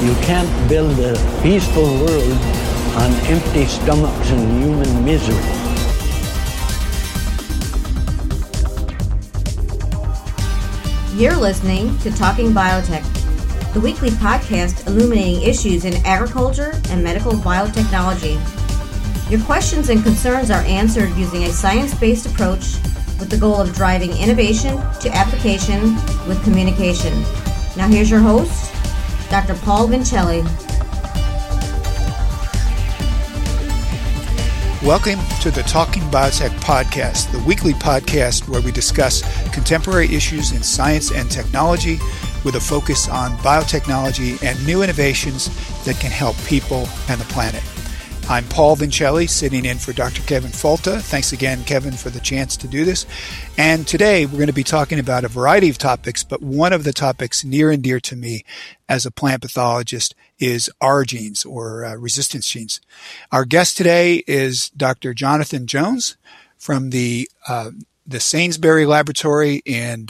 You can't build a peaceful world on empty stomachs and human misery. You're listening to Talking Biotech, the weekly podcast illuminating issues in agriculture and medical biotechnology. Your questions and concerns are answered using a science-based approach with the goal of driving innovation to application with communication. Now here's your host, Dr. Paul Vincelli. Welcome to the Talking Biotech Podcast, the weekly podcast where we discuss contemporary issues in science and technology with a focus on biotechnology and new innovations that can help people and the planet. I'm Paul Vincelli, sitting in for Dr. Kevin Folta. Thanks again, Kevin, for the chance to do this. And today we're going to be talking about a variety of topics, but one of the topics near and dear to me as a plant pathologist is R genes or resistance genes. Our guest today is Dr. Jonathan Jones from the Sainsbury Laboratory in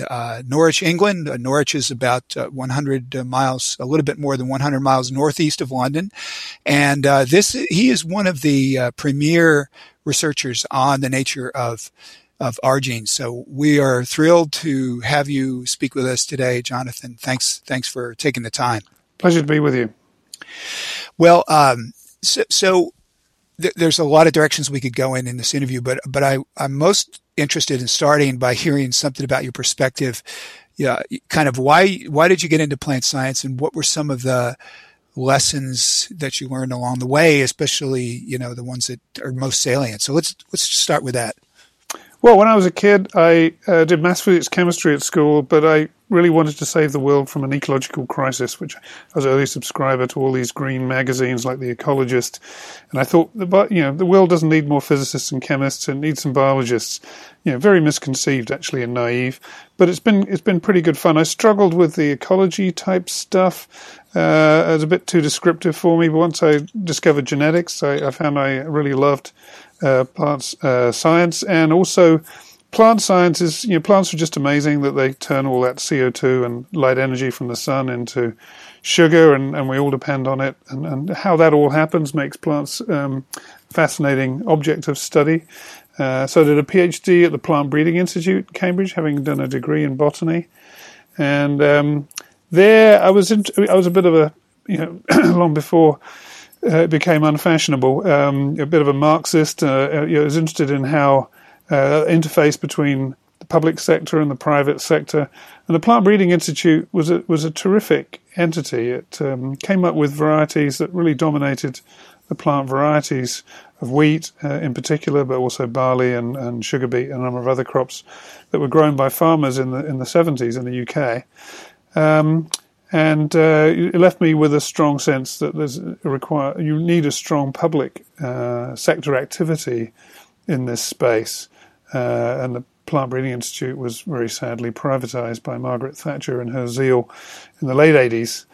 Norwich, England. Norwich is about 100 miles, a little bit more than 100 miles northeast of London. And he is one of the premier researchers on the nature of R genes. So we are thrilled to have you speak with us today, Jonathan. Thanks for taking the time. Pleasure to be with you. Well, there's a lot of directions we could go in this interview, but I'm most interested in starting by hearing something about your perspective. Yeah, kind of why did you get into plant science, and what were some of the lessons that you learned along the way, especially the ones that are most salient? So let's start with that. Well, when I was a kid, I did maths, physics, chemistry at school, but I really wanted to save the world from an ecological crisis, which I was an early subscriber to all these green magazines like The Ecologist. And I thought, the world doesn't need more physicists and chemists, it needs some biologists. Very misconceived, actually, and naive. But it's been pretty good fun. I struggled with the ecology type stuff. It was a bit too descriptive for me. But once I discovered genetics, I found I really loved plants science, and also plant science is, plants are just amazing that they turn all that CO2 and light energy from the sun into sugar, and we all depend on it, and how that all happens makes plants fascinating object of study. So I did a PhD at the Plant Breeding Institute in Cambridge, having done a degree in botany, and there I was a bit of a, long before it became unfashionable, a bit of a Marxist. I was interested in how interface between the public sector and the private sector. And the Plant Breeding Institute was a terrific entity. It came up with varieties that really dominated the plant varieties of wheat in particular, but also barley and sugar beet and a number of other crops that were grown by farmers in the 70s in the UK. And it left me with a strong sense that you need a strong public sector activity in this space. And the Plant Breeding Institute was very sadly privatised by Margaret Thatcher and her zeal in the late 80s.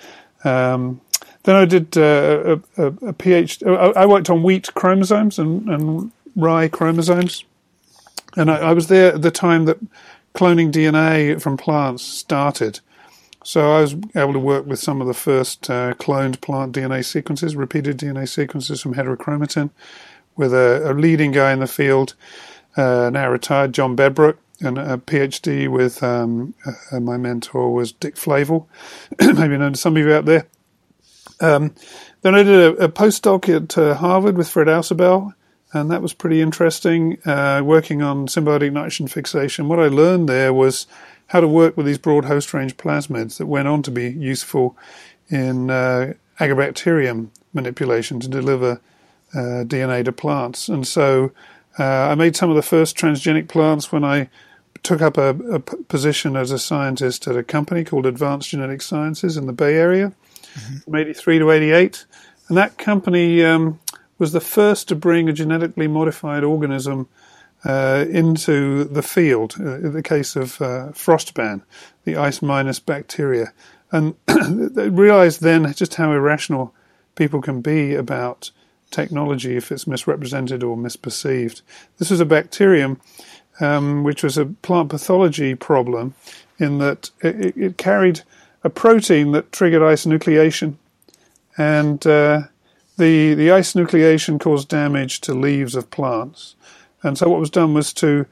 Then I did a PhD. I worked on wheat chromosomes and rye chromosomes. And I was there at the time that cloning DNA from plants started. So I was able to work with some of the first cloned plant DNA sequences, repeated DNA sequences from heterochromatin, with a leading guy in the field, now retired, John Bedbrook, and a PhD with my mentor was Dick Flavel, maybe known to some of you out there. Then I did a postdoc at Harvard with Fred Ausubel, and that was pretty interesting, working on symbiotic nitrogen fixation. What I learned there was how to work with these broad host range plasmids that went on to be useful in agrobacterium manipulation to deliver DNA to plants. And so I made some of the first transgenic plants when I took up a position as a scientist at a company called Advanced Genetic Sciences in the Bay Area, mm-hmm. from 83 to 88. And that company was the first to bring a genetically modified organism into the field, in the case of Frostban, the ice minus bacteria. And they realized then just how irrational people can be about technology if it's misrepresented or misperceived. This was a bacterium which was a plant pathology problem in that it carried a protein that triggered ice nucleation, and the ice nucleation caused damage to leaves of plants. And so what was done was to,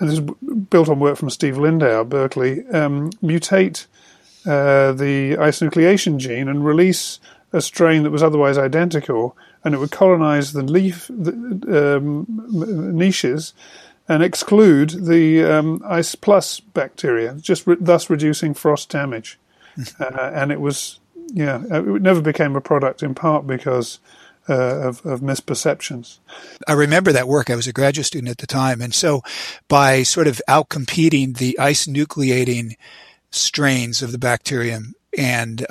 and this is built on work from Steve Lindau at Berkeley, mutate the ice nucleation gene and release a strain that was otherwise identical, and it would colonize the leaf niches and exclude the ice plus bacteria, just thus reducing frost damage. And it was, it never became a product, in part because of misperceptions. I remember that work. I was a graduate student at the time. And so by sort of outcompeting the ice nucleating strains of the bacterium, and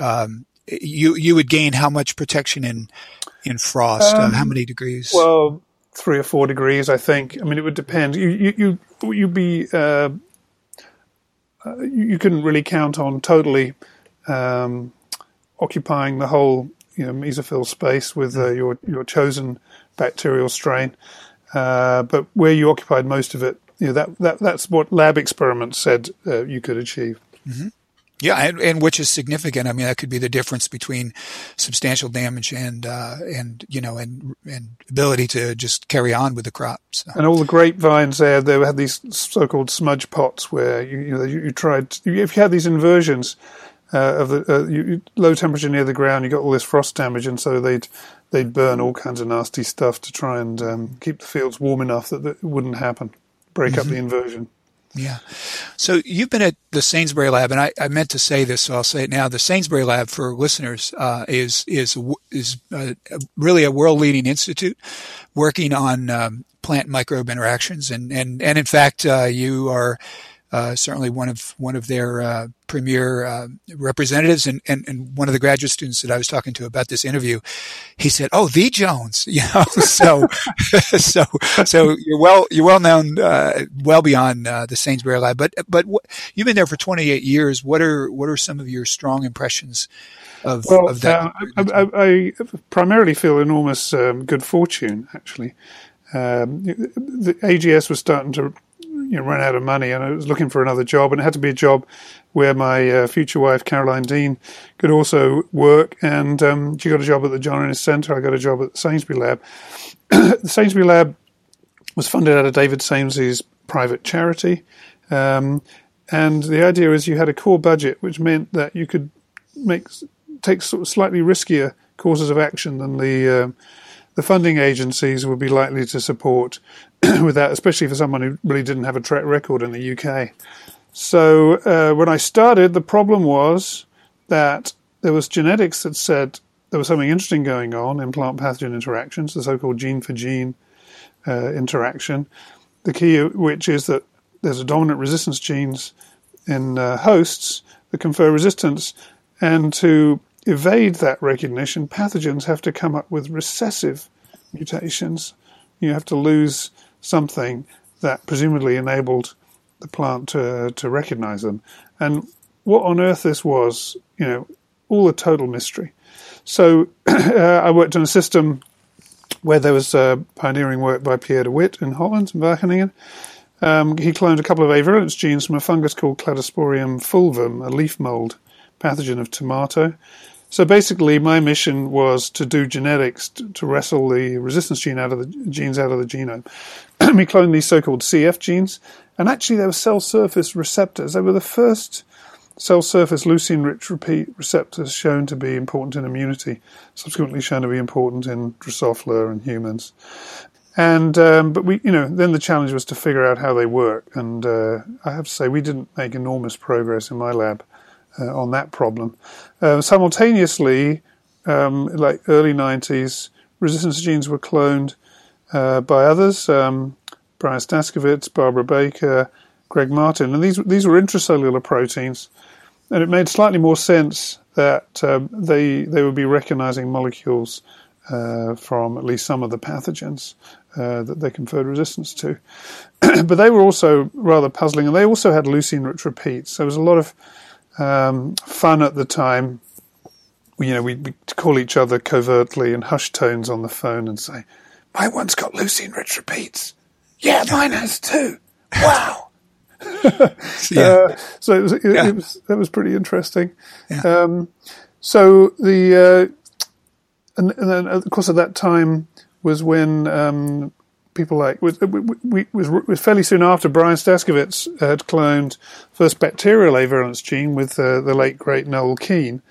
you would gain how much protection in frost? How many degrees? Well, 3 or 4 degrees, I think. I mean, it would depend. You couldn't really count on totally occupying the whole mesophyll space with your chosen bacterial strain, but where you occupied most of it, that's what lab experiments said you could achieve. Mm-hmm. Yeah, and which is significant. I mean, that could be the difference between substantial damage and ability to just carry on with the crops. So. And all the grapevines there, they had these so-called smudge pots where you tried. If you had these inversions of low temperature near the ground, you got all this frost damage, and so they'd burn all kinds of nasty stuff to try and keep the fields warm enough that it wouldn't happen. Break mm-hmm. up the inversion. Yeah. So you've been at the Sainsbury Lab, and I meant to say this, so I'll say it now. The Sainsbury Lab, for listeners, is really a world-leading institute working on plant microbe interactions, and in fact, you are certainly one of their premier representatives, and one of the graduate students that I was talking to about this interview, he said, "Oh, the Jones," so you're well known well beyond the Sainsbury Lab. But you've been there for 28 years. What are some of your strong impressions of that? I primarily feel enormous good fortune, actually. The AGS was starting to run out of money, and I was looking for another job, and it had to be a job where my future wife Caroline Dean could also work, and she got a job at the John Innes Centre. I got a job at the Sainsbury Lab. The Sainsbury Lab was funded out of David Samsey's private charity, and the idea is you had a core budget, which meant that you could take sort of slightly riskier courses of action than the funding agencies would be likely to support with that, especially for someone who really didn't have a track record in the UK. So when I started, the problem was that there was genetics that said there was something interesting going on in plant-pathogen interactions, the so-called gene-for-gene interaction, the key which is that there's a dominant resistance genes in hosts that confer resistance, and to evade that recognition, pathogens have to come up with recessive mutations. You have to lose something that presumably enabled the plant to recognize them. And what on earth this was, all a total mystery. So I worked on a system where there was pioneering work by Pierre de Wit in Holland, in Wageningen. He cloned a couple of avirulence genes from a fungus called Cladosporium fulvum, a leaf mold pathogen of tomato. So basically, my mission was to do genetics to wrestle the resistance gene out of the genome. We cloned these so-called CF genes, and actually they were cell surface receptors. They were the first cell surface leucine-rich repeat receptors shown to be important in immunity, subsequently shown to be important in Drosophila and humans. And but we, then the challenge was to figure out how they work. And I have to say, we didn't make enormous progress in my lab on that problem. Simultaneously, like early 90s, resistance genes were cloned by others: Brian Staskiewicz, Barbara Baker, Greg Martin, and these were intracellular proteins. And it made slightly more sense that they would be recognizing molecules from at least some of the pathogens that they conferred resistance to. But they were also rather puzzling, and they also had leucine-rich repeats. There was a lot of fun at the time. We'd call each other covertly in hushed tones on the phone and say, "My one's got leucine-rich repeats." "Yeah, mine has too." "Wow." So it was pretty interesting. Yeah. And then, of course, at that time was when people like was fairly soon after Brian Staskiewicz had cloned first bacterial avirulence gene with the late great Noel Keane,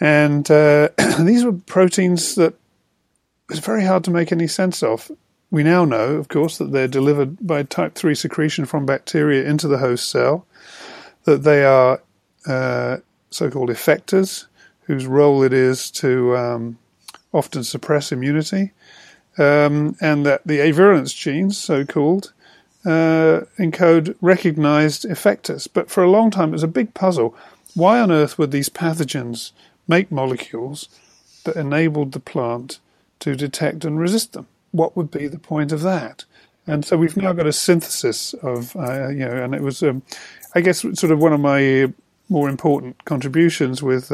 and these were proteins that it was very hard to make any sense of. We now know, of course, that they're delivered by type 3 secretion from bacteria into the host cell, that they are so-called effectors, whose role it is to often suppress immunity, and that the avirulence genes, so-called, encode recognized effectors. But for a long time, it was a big puzzle. Why on earth would these pathogens make molecules that enabled the plant to detect and resist them? What would be the point of that? And so we've now got a synthesis of, and it was, I guess, sort of one of my more important contributions with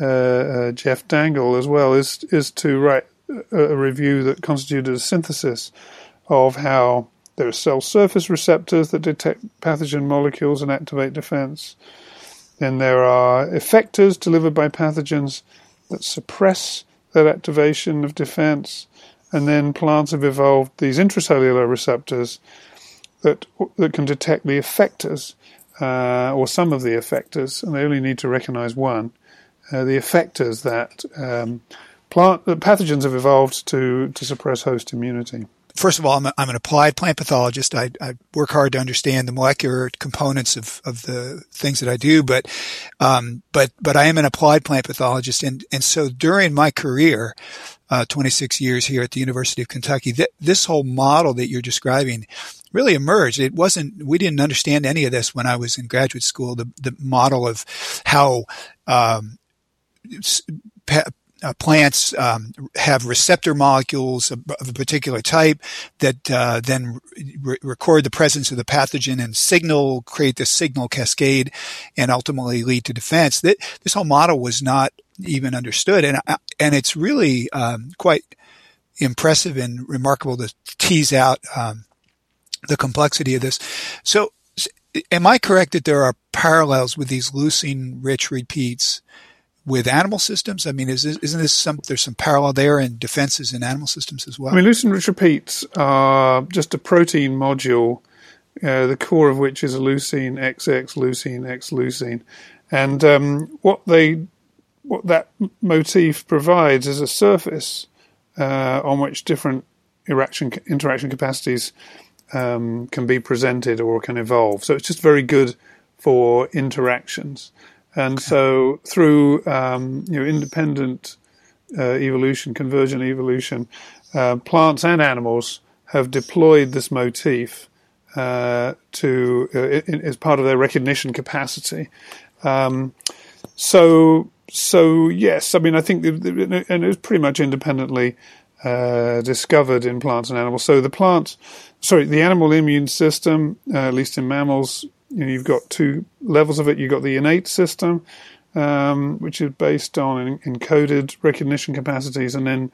Jeff Dangle as well is to write a review that constituted a synthesis of how there are cell surface receptors that detect pathogen molecules and activate defense. Then there are effectors delivered by pathogens that suppress that activation of defense. And then plants have evolved these intracellular receptors that can detect the effectors or some of the effectors, and they only need to recognize one. The effectors that pathogens have evolved to suppress host immunity. First of all, I'm an applied plant pathologist. I work hard to understand the molecular components of the things that I do, but I am an applied plant pathologist, and so during my career, 26 years here at the University of Kentucky, this whole model that you're describing really emerged. We didn't understand any of this when I was in graduate school, the model of how plants have receptor molecules of a particular type that then record the presence of the pathogen and create this signal cascade and ultimately lead to defense. This whole model was not even understood. And it's really quite impressive and remarkable to tease out the complexity of this. So am I correct that there are parallels with these leucine-rich repeats with animal systems? I mean, there's some parallel there in defenses in animal systems as well? I mean, leucine-rich repeats are just a protein module, the core of which is a leucine, XX, leucine, X leucine. And what that motif provides is a surface on which different interaction capacities can be presented or can evolve. So it's just very good for interactions. And so through independent evolution, convergent evolution, plants and animals have deployed this motif as part of their recognition capacity. So yes, I mean, I think and it was pretty much independently discovered in plants and animals. So the animal immune system, at least in mammals, you've got two levels of it. You've got the innate system, which is based on encoded recognition capacities, and then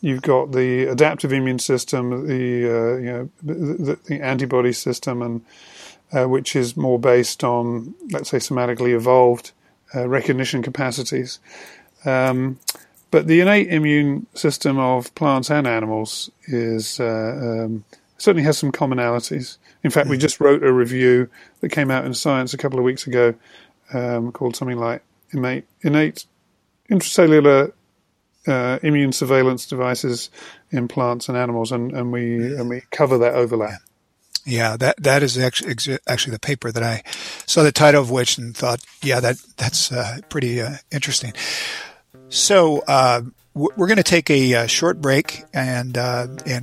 you've got the adaptive immune system, the antibody system, and which is more based on, let's say, somatically evolved recognition capacities. But the innate immune system of plants and animals is certainly has some commonalities. In fact, we just wrote a review that came out in Science a couple of weeks ago called something like Innate Intracellular Immune Surveillance Devices in Plants and Animals, and we cover that overlap. Yeah. Yeah, that is actually the paper that I saw the title of which and thought, yeah, that's pretty interesting. So we're going to take a short break, and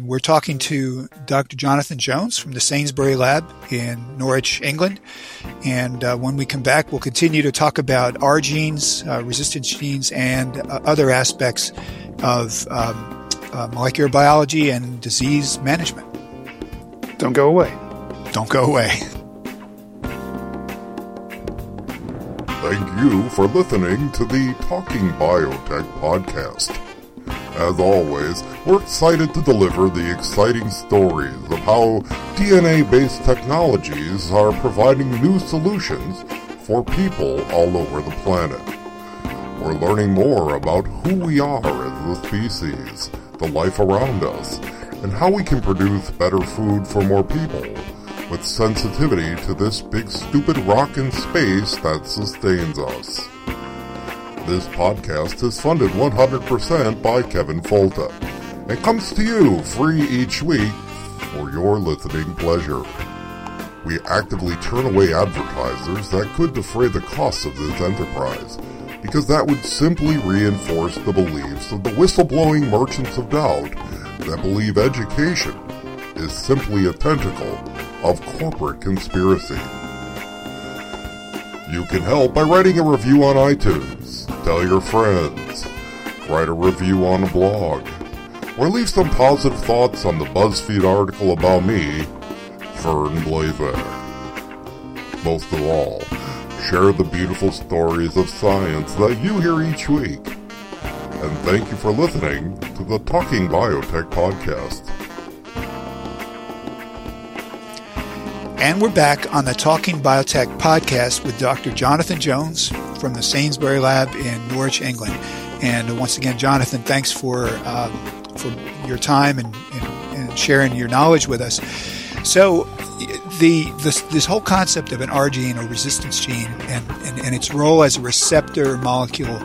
we're talking to Dr. Jonathan Jones from the Sainsbury Lab in Norwich, England. And when we come back, we'll continue to talk about our genes, resistance genes, and other aspects of molecular biology and disease management. Don't go away. Don't go away. Thank you for listening to the Talking Biotech podcast. As always, we're excited to deliver the exciting stories of how DNA-based technologies are providing new solutions for people all over the planet. We're learning more about who we are as a species, the life around us, and how we can produce better food for more people with sensitivity to this big stupid rock in space that sustains us. This podcast is funded 100% by Kevin Folta and comes to you free each week for your listening pleasure. We actively turn away advertisers that could defray the costs of this enterprise, because that would simply reinforce the beliefs of the whistleblowing merchants of doubt that believe education is simply a tentacle of corporate conspiracy. You can help by writing a review on iTunes, tell your friends, write a review on a blog, or leave some positive thoughts on the BuzzFeed article about me, Fern Blazer. Most of all, share the beautiful stories of science that you hear each week. And thank you for listening to the Talking Biotech podcast. And we're back on the Talking Biotech podcast with Dr. Jonathan Jones from the Sainsbury Lab in Norwich, England. And once again, Jonathan, thanks for your time and sharing your knowledge with us. So this whole concept of an R gene or resistance gene and its role as a receptor molecule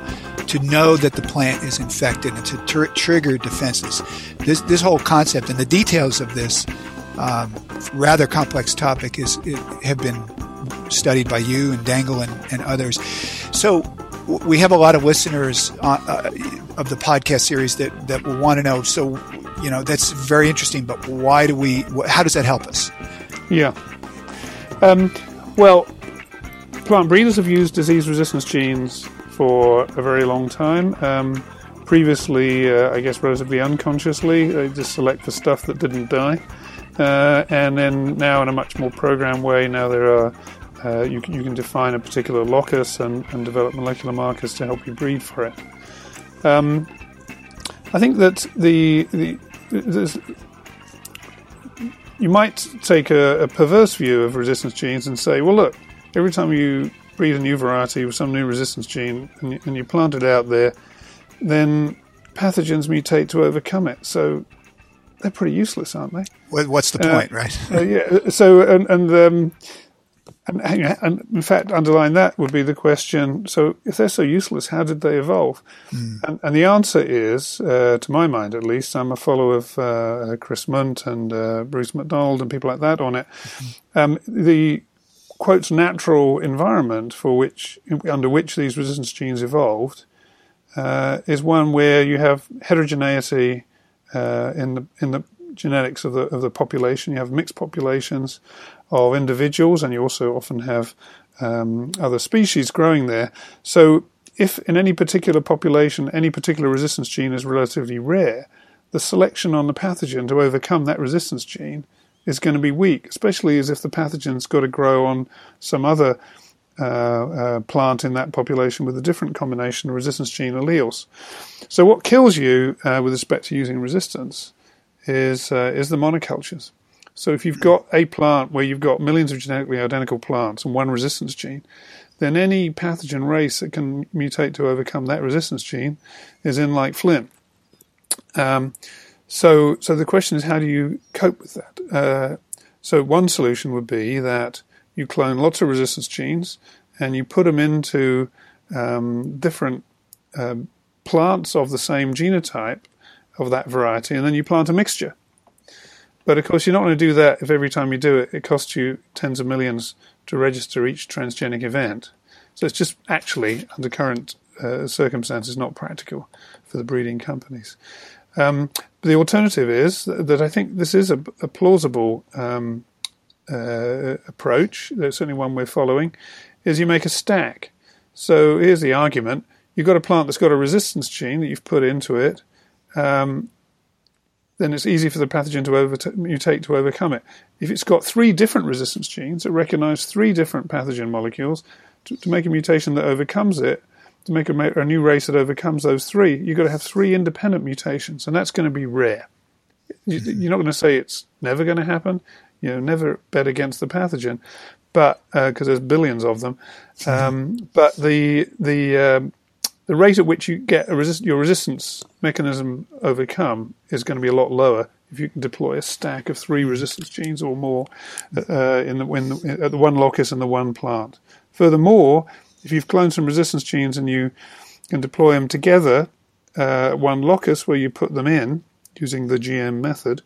to know that the plant is infected and to trigger defenses. This whole concept and the details of this rather complex topic have been studied by you and Dangle and others. So we have a lot of listeners of the podcast series that will want to know, so, you know, that's very interesting, but how does that help us? Yeah. Well, plant breeders have used disease resistance genes for a very long time. Previously, I guess relatively unconsciously, they just select for stuff that didn't die. And then now in a much more programmed way, now there are you can define a particular locus and develop molecular markers to help you breed for it. I think that you might take a perverse view of resistance genes and say, well, look, every time you breed a new variety with some new resistance gene and you plant it out there, then pathogens mutate to overcome it. So they're pretty useless, aren't they? What's the point, right? Yeah. So, and in fact, underlying that would be the question, so if they're so useless, how did they evolve? Mm. And the answer is, to my mind at least, I'm a follower of Chris Munt and Bruce MacDonald and people like that on it. Mm-hmm. The quote, natural environment under which these resistance genes evolved is one where you have heterogeneity in the genetics of the population. You have mixed populations of individuals, and you also often have other species growing there. So if in any particular population any particular resistance gene is relatively rare, the selection on the pathogen to overcome that resistance gene is going to be weak, especially as if the pathogen's got to grow on some other plant in that population with a different combination of resistance gene alleles. So what kills you with respect to using resistance is the monocultures. So if you've got a plant where you've got millions of genetically identical plants and one resistance gene, then any pathogen race that can mutate to overcome that resistance gene is in like Flynn. So the question is, how do you cope with that? So one solution would be that you clone lots of resistance genes and you put them into different plants of the same genotype of that variety, and then you plant a mixture. But of course, you're not going to do that if every time you do it, it costs you tens of millions to register each transgenic event. So it's just actually, under current circumstances, not practical for the breeding companies. The alternative is that I think this is a plausible approach, that's certainly one we're following, is you make a stack. So here's the argument. You've got a plant that's got a resistance gene that you've put into it, then it's easy for the pathogen to mutate to overcome it. If it's got three different resistance genes that recognize three different pathogen molecules, to make a mutation that overcomes it, to make a new race that overcomes those three, you've got to have three independent mutations, and that's going to be rare. You're not going to say it's never going to happen. You know, never bet against the pathogen, but because there's billions of them. But the rate at which you get your resistance mechanism overcome is going to be a lot lower if you can deploy a stack of three resistance genes or more at the one locus and the one plant. Furthermore, if you've cloned some resistance genes and you can deploy them together at one locus where you put them in using the GM method,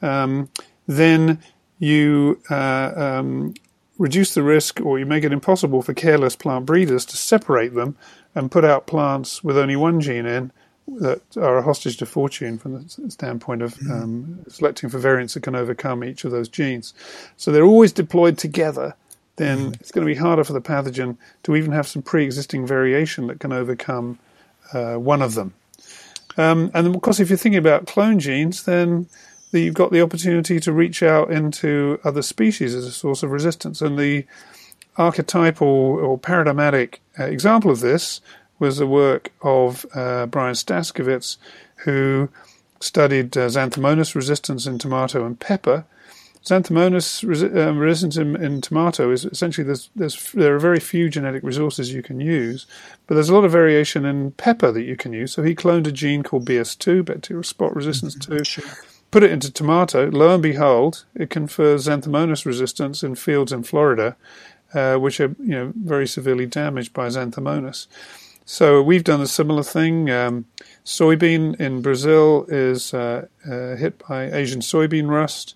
then you reduce the risk, or you make it impossible for careless plant breeders to separate them and put out plants with only one gene in that are a hostage to fortune from the standpoint of selecting for variants that can overcome each of those genes. So they're always deployed together. Then it's going to be harder for the pathogen to even have some pre-existing variation that can overcome one of them. And of course, if you're thinking about clone genes, then you've got the opportunity to reach out into other species as a source of resistance. And the archetypal or paradigmatic example of this was the work of Brian Staskiewicz, who studied Xanthomonas resistance in tomato and pepper. Xanthomonas resistance in tomato is essentially there are very few genetic resources you can use, but there's a lot of variation in pepper that you can use. So he cloned a gene called BS2, bacterial spot resistance 2, put it into tomato. Lo and behold, it confers Xanthomonas resistance in fields in Florida, which are very severely damaged by Xanthomonas. So we've done a similar thing. Soybean in Brazil is hit by Asian soybean rust.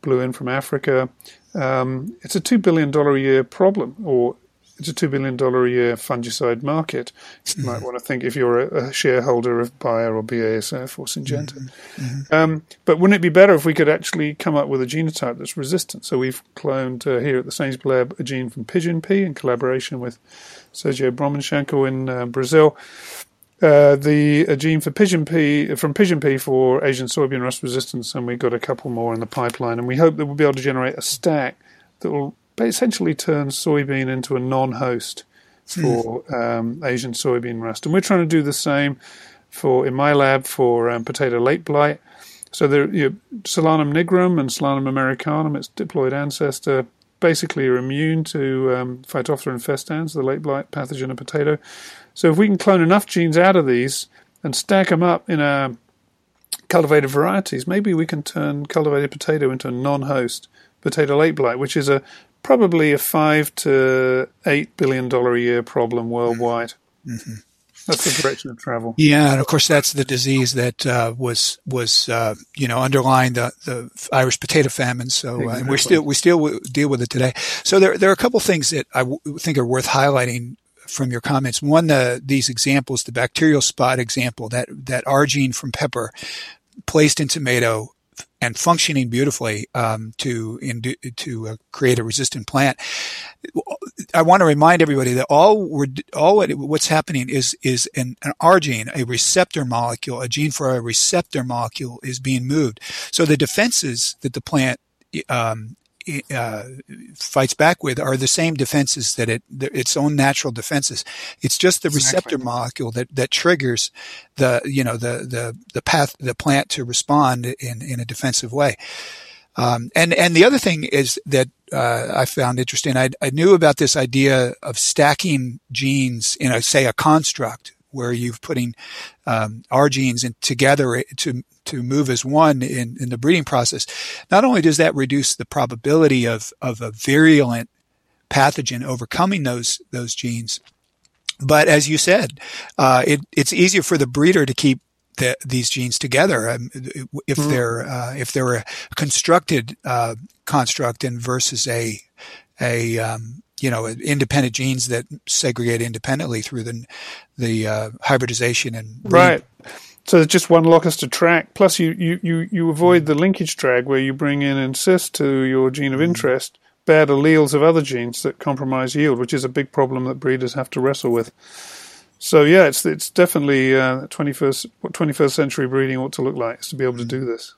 Blew in from Africa. It's a $2 billion a year problem, or it's a $2 billion a year fungicide market. You might want to think if you're a shareholder of Bayer or BASF or Syngenta. But wouldn't it be better if we could actually come up with a genotype that's resistant? So we've cloned here at the Sainsbury Lab a gene from pigeon pea in collaboration with Sergio Bromenshanko in Brazil. A gene for pigeon pea for Asian soybean rust resistance, and we've got a couple more in the pipeline, and we hope that we'll be able to generate a stack that will essentially turn soybean into a non-host for Asian soybean rust. And we're trying to do the same in my lab for potato late blight. So Solanum nigrum and Solanum americanum, its diploid ancestor, basically are immune to Phytophthora infestans, the late blight pathogen of potato. So if we can clone enough genes out of these and stack them up in our cultivated varieties, maybe we can turn cultivated potato into a non-host potato late blight, which is probably a $5 to $8 billion a year problem worldwide. Mm-hmm. That's the direction of travel. Yeah, and of course that's the disease that was underlying the Irish potato famine. So exactly. And we still deal with it today. So there are a couple things that I think are worth highlighting from your comments. One, these examples, the bacterial spot example, that R gene from pepper placed in tomato and functioning beautifully to create a resistant plant. I want to remind everybody that what's happening is an R gene, a receptor molecule, a gene for a receptor molecule is being moved. So the defenses that the plant fights back with are the same defenses that its own natural defenses. It's just the receptor molecule that triggers the plant to respond in a defensive way. And the other thing is that I found interesting, I knew about this idea of stacking genes in, a construct where you're putting our genes in together to move as one in the breeding process. Not only does that reduce the probability of a virulent pathogen overcoming those genes, but as you said, it's easier for the breeder to keep these genes together if they're a constructed construct and versus independent genes that segregate independently through the hybridization and breeding. Right. So there's just one locus to track. Plus, you avoid the linkage drag where you bring in and cis to your gene of interest bad alleles of other genes that compromise yield, which is a big problem that breeders have to wrestle with. So yeah, it's definitely 21st century breeding ought to look like, is to be able to do this.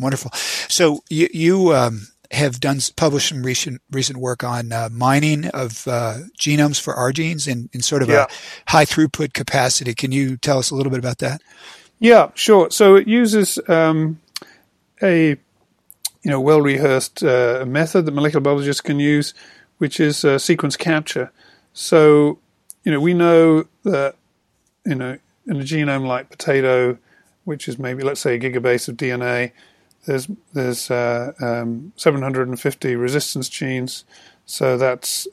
Wonderful. So you have published some recent work on mining of genomes for our genes in sort of a high throughput capacity. Can you tell us a little bit about that? Yeah, sure. So it uses a well-rehearsed method that molecular biologists can use, which is sequence capture. So we know that, in a genome like potato, which is maybe, let's say, a gigabase of DNA, there's 750 resistance genes. So that's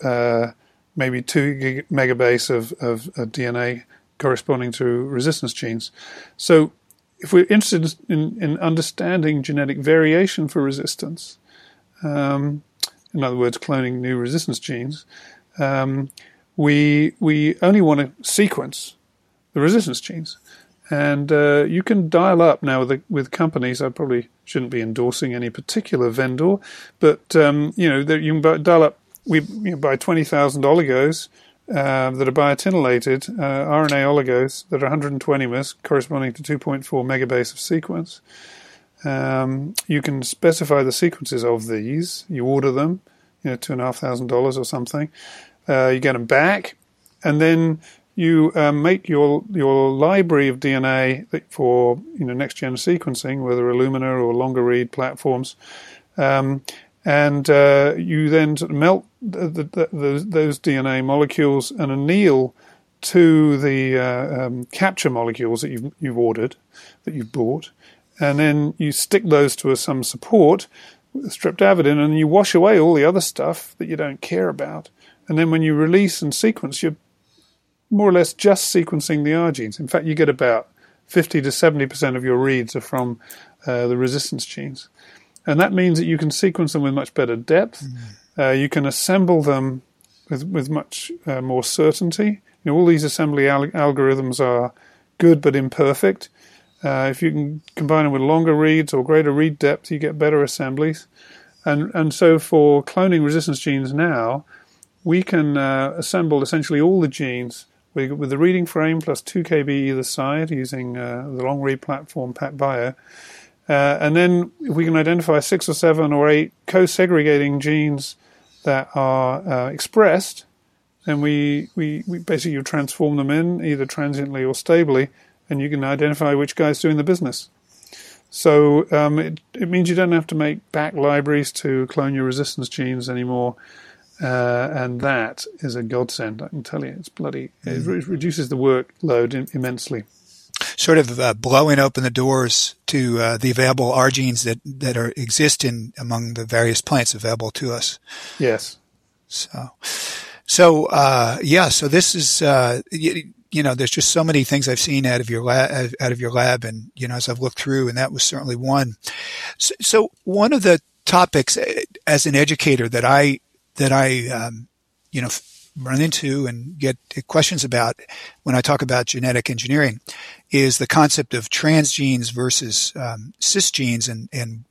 maybe 2 megabase of DNA corresponding to resistance genes. So if we're interested in understanding genetic variation for resistance, in other words, cloning new resistance genes, we only want to sequence the resistance genes. And you can dial up now with companies. I probably shouldn't be endorsing any particular vendor, but you can dial up. We buy 20,000 oligos that are biotinylated, RNA oligos that are 120-mers, corresponding to 2.4 megabase of sequence. You can specify the sequences of these. You order them, $2,500 or something. You get them back, and then you make your library of DNA for next-gen sequencing, whether Illumina or longer read platforms, and you then melt those DNA molecules and anneal to the capture molecules that you've ordered, that you've bought, and then you stick those to some support, streptavidin, and you wash away all the other stuff that you don't care about. And then when you release and sequence, you're more or less just sequencing the R genes. In fact, you get about 50 to 70% of your reads are from the resistance genes. And that means that you can sequence them with much better depth. Mm-hmm. You can assemble them with much more certainty. All these assembly algorithms are good but imperfect. If you can combine them with longer reads or greater read depth, you get better assemblies. And so for cloning resistance genes now, we can assemble essentially all the genes with the reading frame plus 2 kb either side using the long read platform PacBio. And then we can identify 6 or 7 or 8 co-segregating genes that are expressed. Then we basically transform them in either transiently or stably, and you can identify which guy's doing the business. So it means you don't have to make back libraries to clone your resistance genes anymore. And that is a godsend, I can tell you. It's bloody. It reduces the workload immensely. Sort of blowing open the doors to the available R genes that exist among the various plants available to us. Yes. So this is. There's just so many things I've seen out of your lab, and as I've looked through, and that was certainly one. So one of the topics as an educator that I run into and get questions about when I talk about genetic engineering is the concept of transgenes versus cisgenes and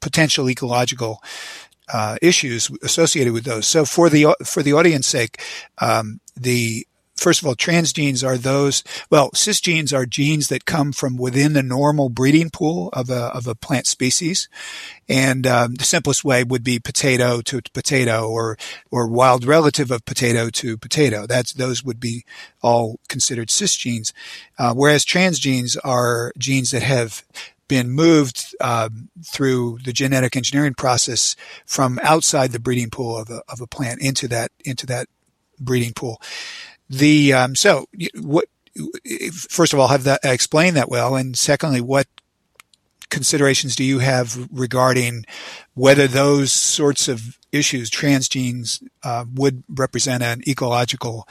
potential ecological issues associated with those. So for the audience's sake, first of all, transgenes are cisgenes are genes that come from within the normal breeding pool of a plant species. And, the simplest way would be potato to potato or wild relative of potato to potato. Those would be all considered cisgenes. Whereas transgenes are genes that have been moved through the genetic engineering process from outside the breeding pool of a plant into that breeding pool. The so what? First of all, have that explained that well, and secondly, what considerations do you have regarding whether those sorts of issues, transgenes, would represent an ecological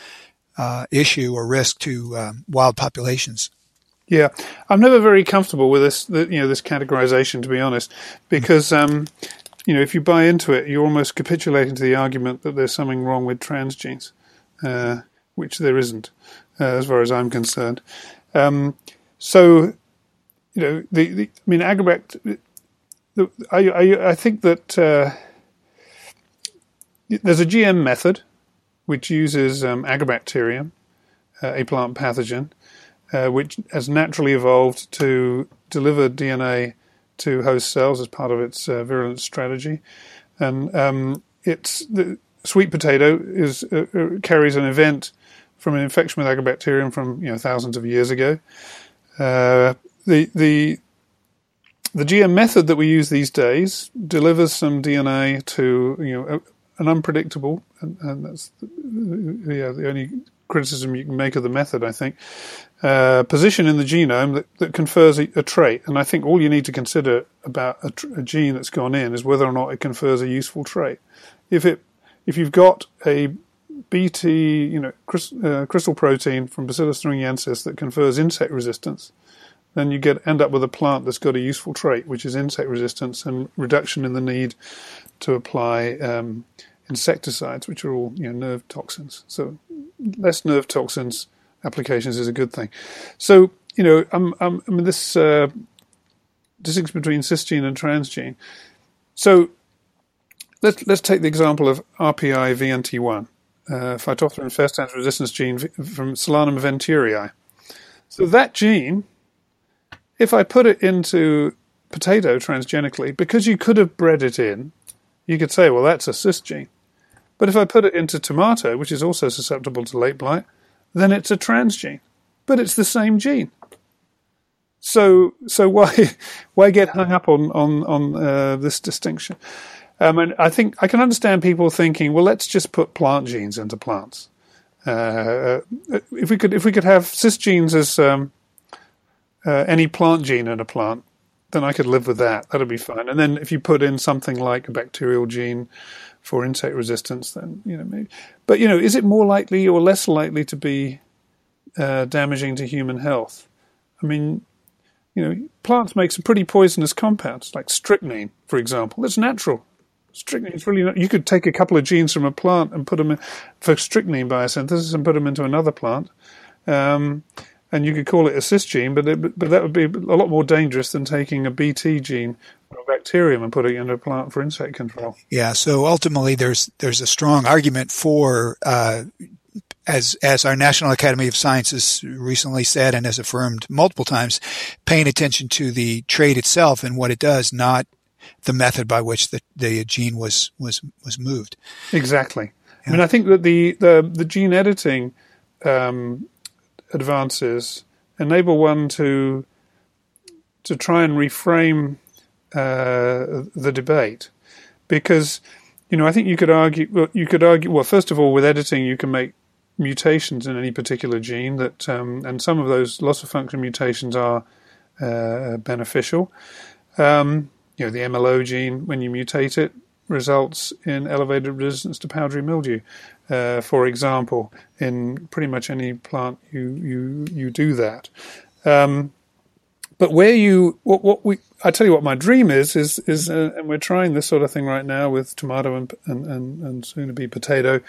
issue or risk to wild populations? Yeah, I'm never very comfortable with this, this categorization, to be honest, because, if you buy into it, you're almost capitulating to the argument that there's something wrong with transgenes, which there isn't, as far as I'm concerned. I think that there's a GM method which uses Agrobacterium, a plant pathogen, which has naturally evolved to deliver DNA to host cells as part of its virulence strategy. And it's the sweet potato is carries an event from an infection with Agrobacterium from thousands of years ago. The GM method that we use these days delivers some DNA to an unpredictable, and that's the only criticism you can make of the method, I think, position in the genome that confers a trait. And I think all you need to consider about a gene that's gone in is whether or not it confers a useful trait. If you've got a Bt crystal protein from Bacillus thuringiensis that confers insect resistance, then you end up with a plant that's got a useful trait, which is insect resistance and reduction in the need to apply insecticides, which are all nerve toxins. So less nerve toxins applications is a good thing. So this distinction between cisgene and transgene. So let's take the example of RPI VNT1, Phytophthora infestans resistance gene from Solanum venturii. So that gene, if I put it into potato transgenically, because you could have bred it in, you could say, well, that's a cisgene. But if I put it into tomato, which is also susceptible to late blight, then it's a transgene. But it's the same gene. So why get hung up on this distinction? And I think I can understand people thinking, well, let's just put plant genes into plants. If we could have cisgenes as any plant gene in a plant, then I could live with that. That'll be fine. And then if you put in something like a bacterial gene for insect resistance, then, maybe. But, is it more likely or less likely to be damaging to human health? I mean, plants make some pretty poisonous compounds, like strychnine, for example. That's natural. Strychnine is really not. You could take a couple of genes from a plant and put them in, for strychnine biosynthesis, and put them into another plant. And you could call it a cisgene, but that would be a lot more dangerous than taking a Bt gene or a bacterium and putting it in a plant for insect control. Yeah, so ultimately there's a strong argument for, as our National Academy of Sciences recently said and has affirmed multiple times, paying attention to the trait itself and what it does, not the method by which the gene was moved. Exactly. Yeah. I mean, I think that the gene editing advances enable one to try and reframe the debate, because I think you could argue. Well, first of all, with editing, you can make mutations in any particular gene that, and some of those loss of function mutations are beneficial. The MLO gene, when you mutate it, results in elevated resistance to powdery mildew, for example, in pretty much any plant you do that. But where you I tell you what my dream is, and we're trying this sort of thing right now with tomato and soon to be potato,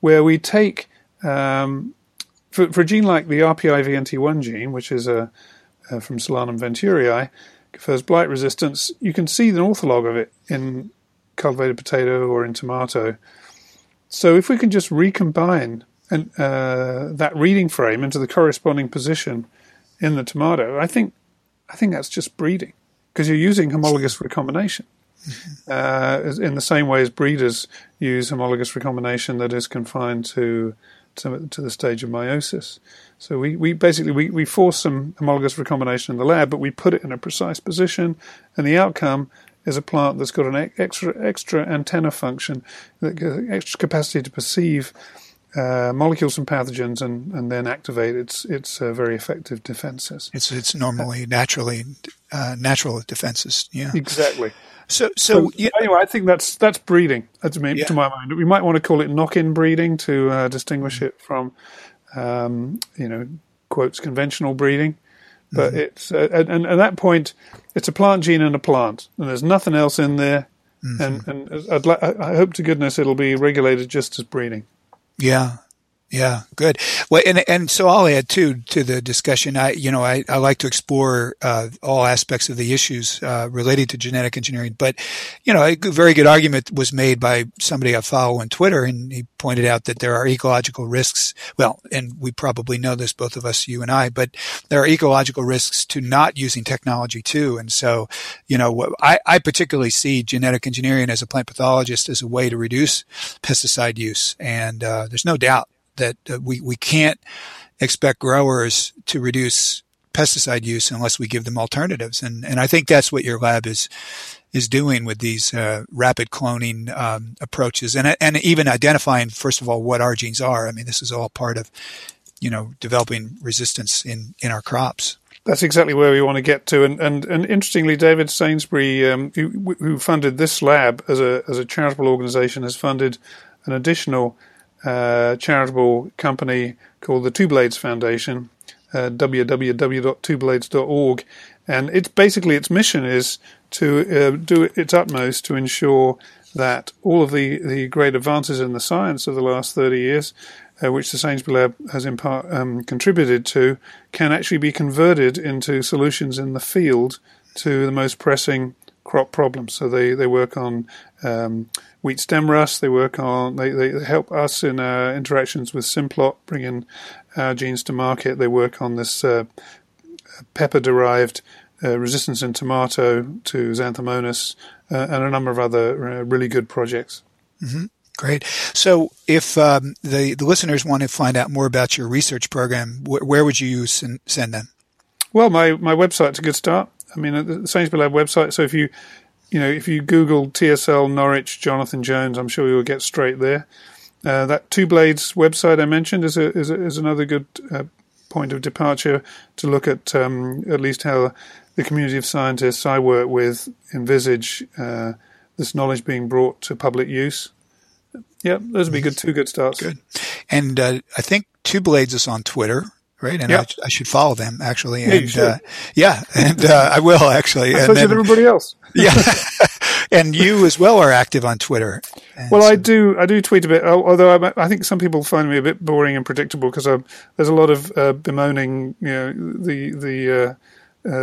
where we take for a gene like the RPI-VNT1 gene, which is from Solanum venturii, confers blight resistance. You can see an ortholog of it in cultivated potato or in tomato. So if we can just recombine that reading frame into the corresponding position in the tomato, I think that's just breeding, because you're using homologous recombination in the same way as breeders use homologous recombination that is confined to to the stage of meiosis. So we basically force some homologous recombination in the lab, but we put it in a precise position, and the outcome is a plant that's got an extra antenna function, extra capacity to perceive molecules and pathogens, and then activate its very effective defenses. It's normally natural defenses. Yeah, exactly. So yeah. Anyway, I think that's breeding. To my mind, we might want to call it knock-in breeding to distinguish it from, quotes, conventional breeding. But it's and at that point, it's a plant gene and a plant, and there's nothing else in there. Mm-hmm. And I hope to goodness it'll be regulated just as breeding. Yeah, good. Well, and so I'll add too to the discussion. I like to explore all aspects of the issues related to genetic engineering. But a very good argument was made by somebody I follow on Twitter, and he pointed out that there are ecological risks. Well, and we probably know this, both of us, you and I. But there are ecological risks to not using technology too. And so, I particularly see genetic engineering as a plant pathologist as a way to reduce pesticide use. And there's no doubt that we can't expect growers to reduce pesticide use unless we give them alternatives. And I think that's what your lab is doing with these rapid cloning approaches and even identifying, first of all, what our genes are. I mean, this is all part of, developing resistance in our crops. That's exactly where we want to get to. And interestingly, David Sainsbury, who funded this lab as a charitable organization, has funded an additional charitable company called the Two Blades Foundation, www.twoblades.org, and its mission is to do its utmost to ensure that all of the great advances in the science of the last 30 years, which the Sainsbury Lab has in part contributed to, can actually be converted into solutions in the field to the most pressing crop problems. So they work on wheat stem rust. They help us in our interactions with Simplot, bringing our genes to market. They work on this pepper-derived resistance in tomato to Xanthomonas, and a number of other really good projects. Mm-hmm. Great. So if the listeners want to find out more about your research program, where would you send them? Well, my website's a good start. I mean, the Sainsbury Lab website. So if you Google TSL Norwich Jonathan Jones, I'm sure you'll get straight there. That Two Blades website I mentioned is another good point of departure to look at least how the community of scientists I work with envisage this knowledge being brought to public use. Yeah, those would be two good starts. Good, and I think Two Blades is on Twitter. Right, and yep. I should follow them actually, and I will actually. And so should everybody else. Yeah, and you as well are active on Twitter. I do tweet a bit. Although I think some people find me a bit boring and predictable because there's a lot of bemoaning, the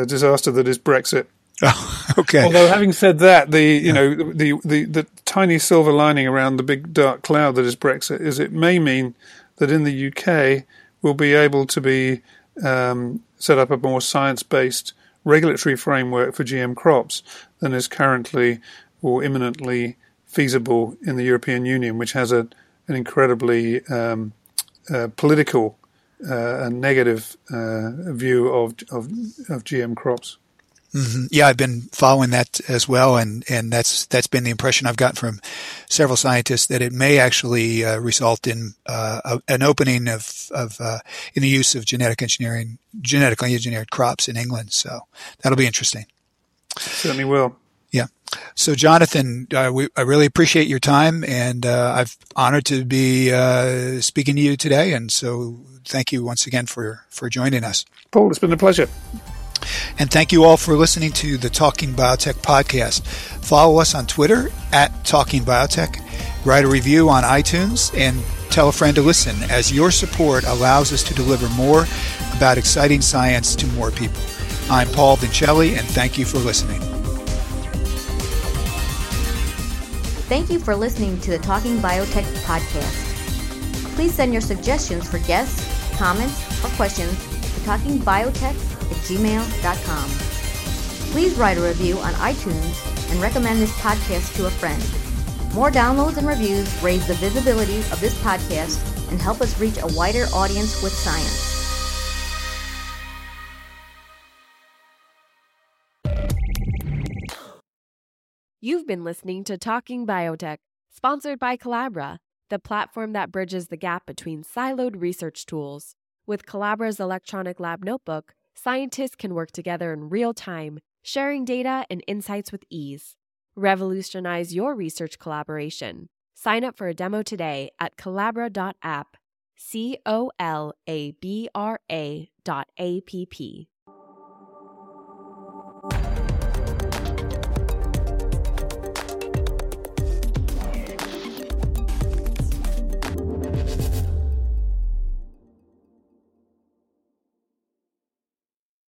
disaster that is Brexit. Oh, okay. Although having said that, the tiny silver lining around the big dark cloud that is Brexit is it may mean that in the UK we'll be able to be set up a more science-based regulatory framework for GM crops than is currently or imminently feasible in the European Union, which has an incredibly political and negative view of GM crops. Mm-hmm. Yeah, I've been following that as well, and that's been the impression I've gotten from several scientists that it may actually result in an opening of in the use of genetically engineered crops in England. So that'll be interesting. It certainly will. Yeah. So Jonathan, I really appreciate your time, and I've honored to be speaking to you today. And so thank you once again for joining us, Paul. It's been a pleasure. And thank you all for listening to the Talking Biotech podcast. Follow us on Twitter @TalkingBiotech. Write a review on iTunes and tell a friend to listen, as your support allows us to deliver more about exciting science to more people. I'm Paul Vincelli, and thank you for listening. Thank you for listening to the Talking Biotech podcast. Please send your suggestions for guests, comments, or questions to talkingbiotech@gmail.com. Please write a review on iTunes and recommend this podcast to a friend. More downloads and reviews raise the visibility of this podcast and help us reach a wider audience with science. You've been listening to Talking Biotech, sponsored by Calabra, the platform that bridges the gap between siloed research tools. With Calabra's electronic lab notebook, scientists can work together in real time, sharing data and insights with ease. Revolutionize your research collaboration. Sign up for a demo today at calabra.app, Colabra.app.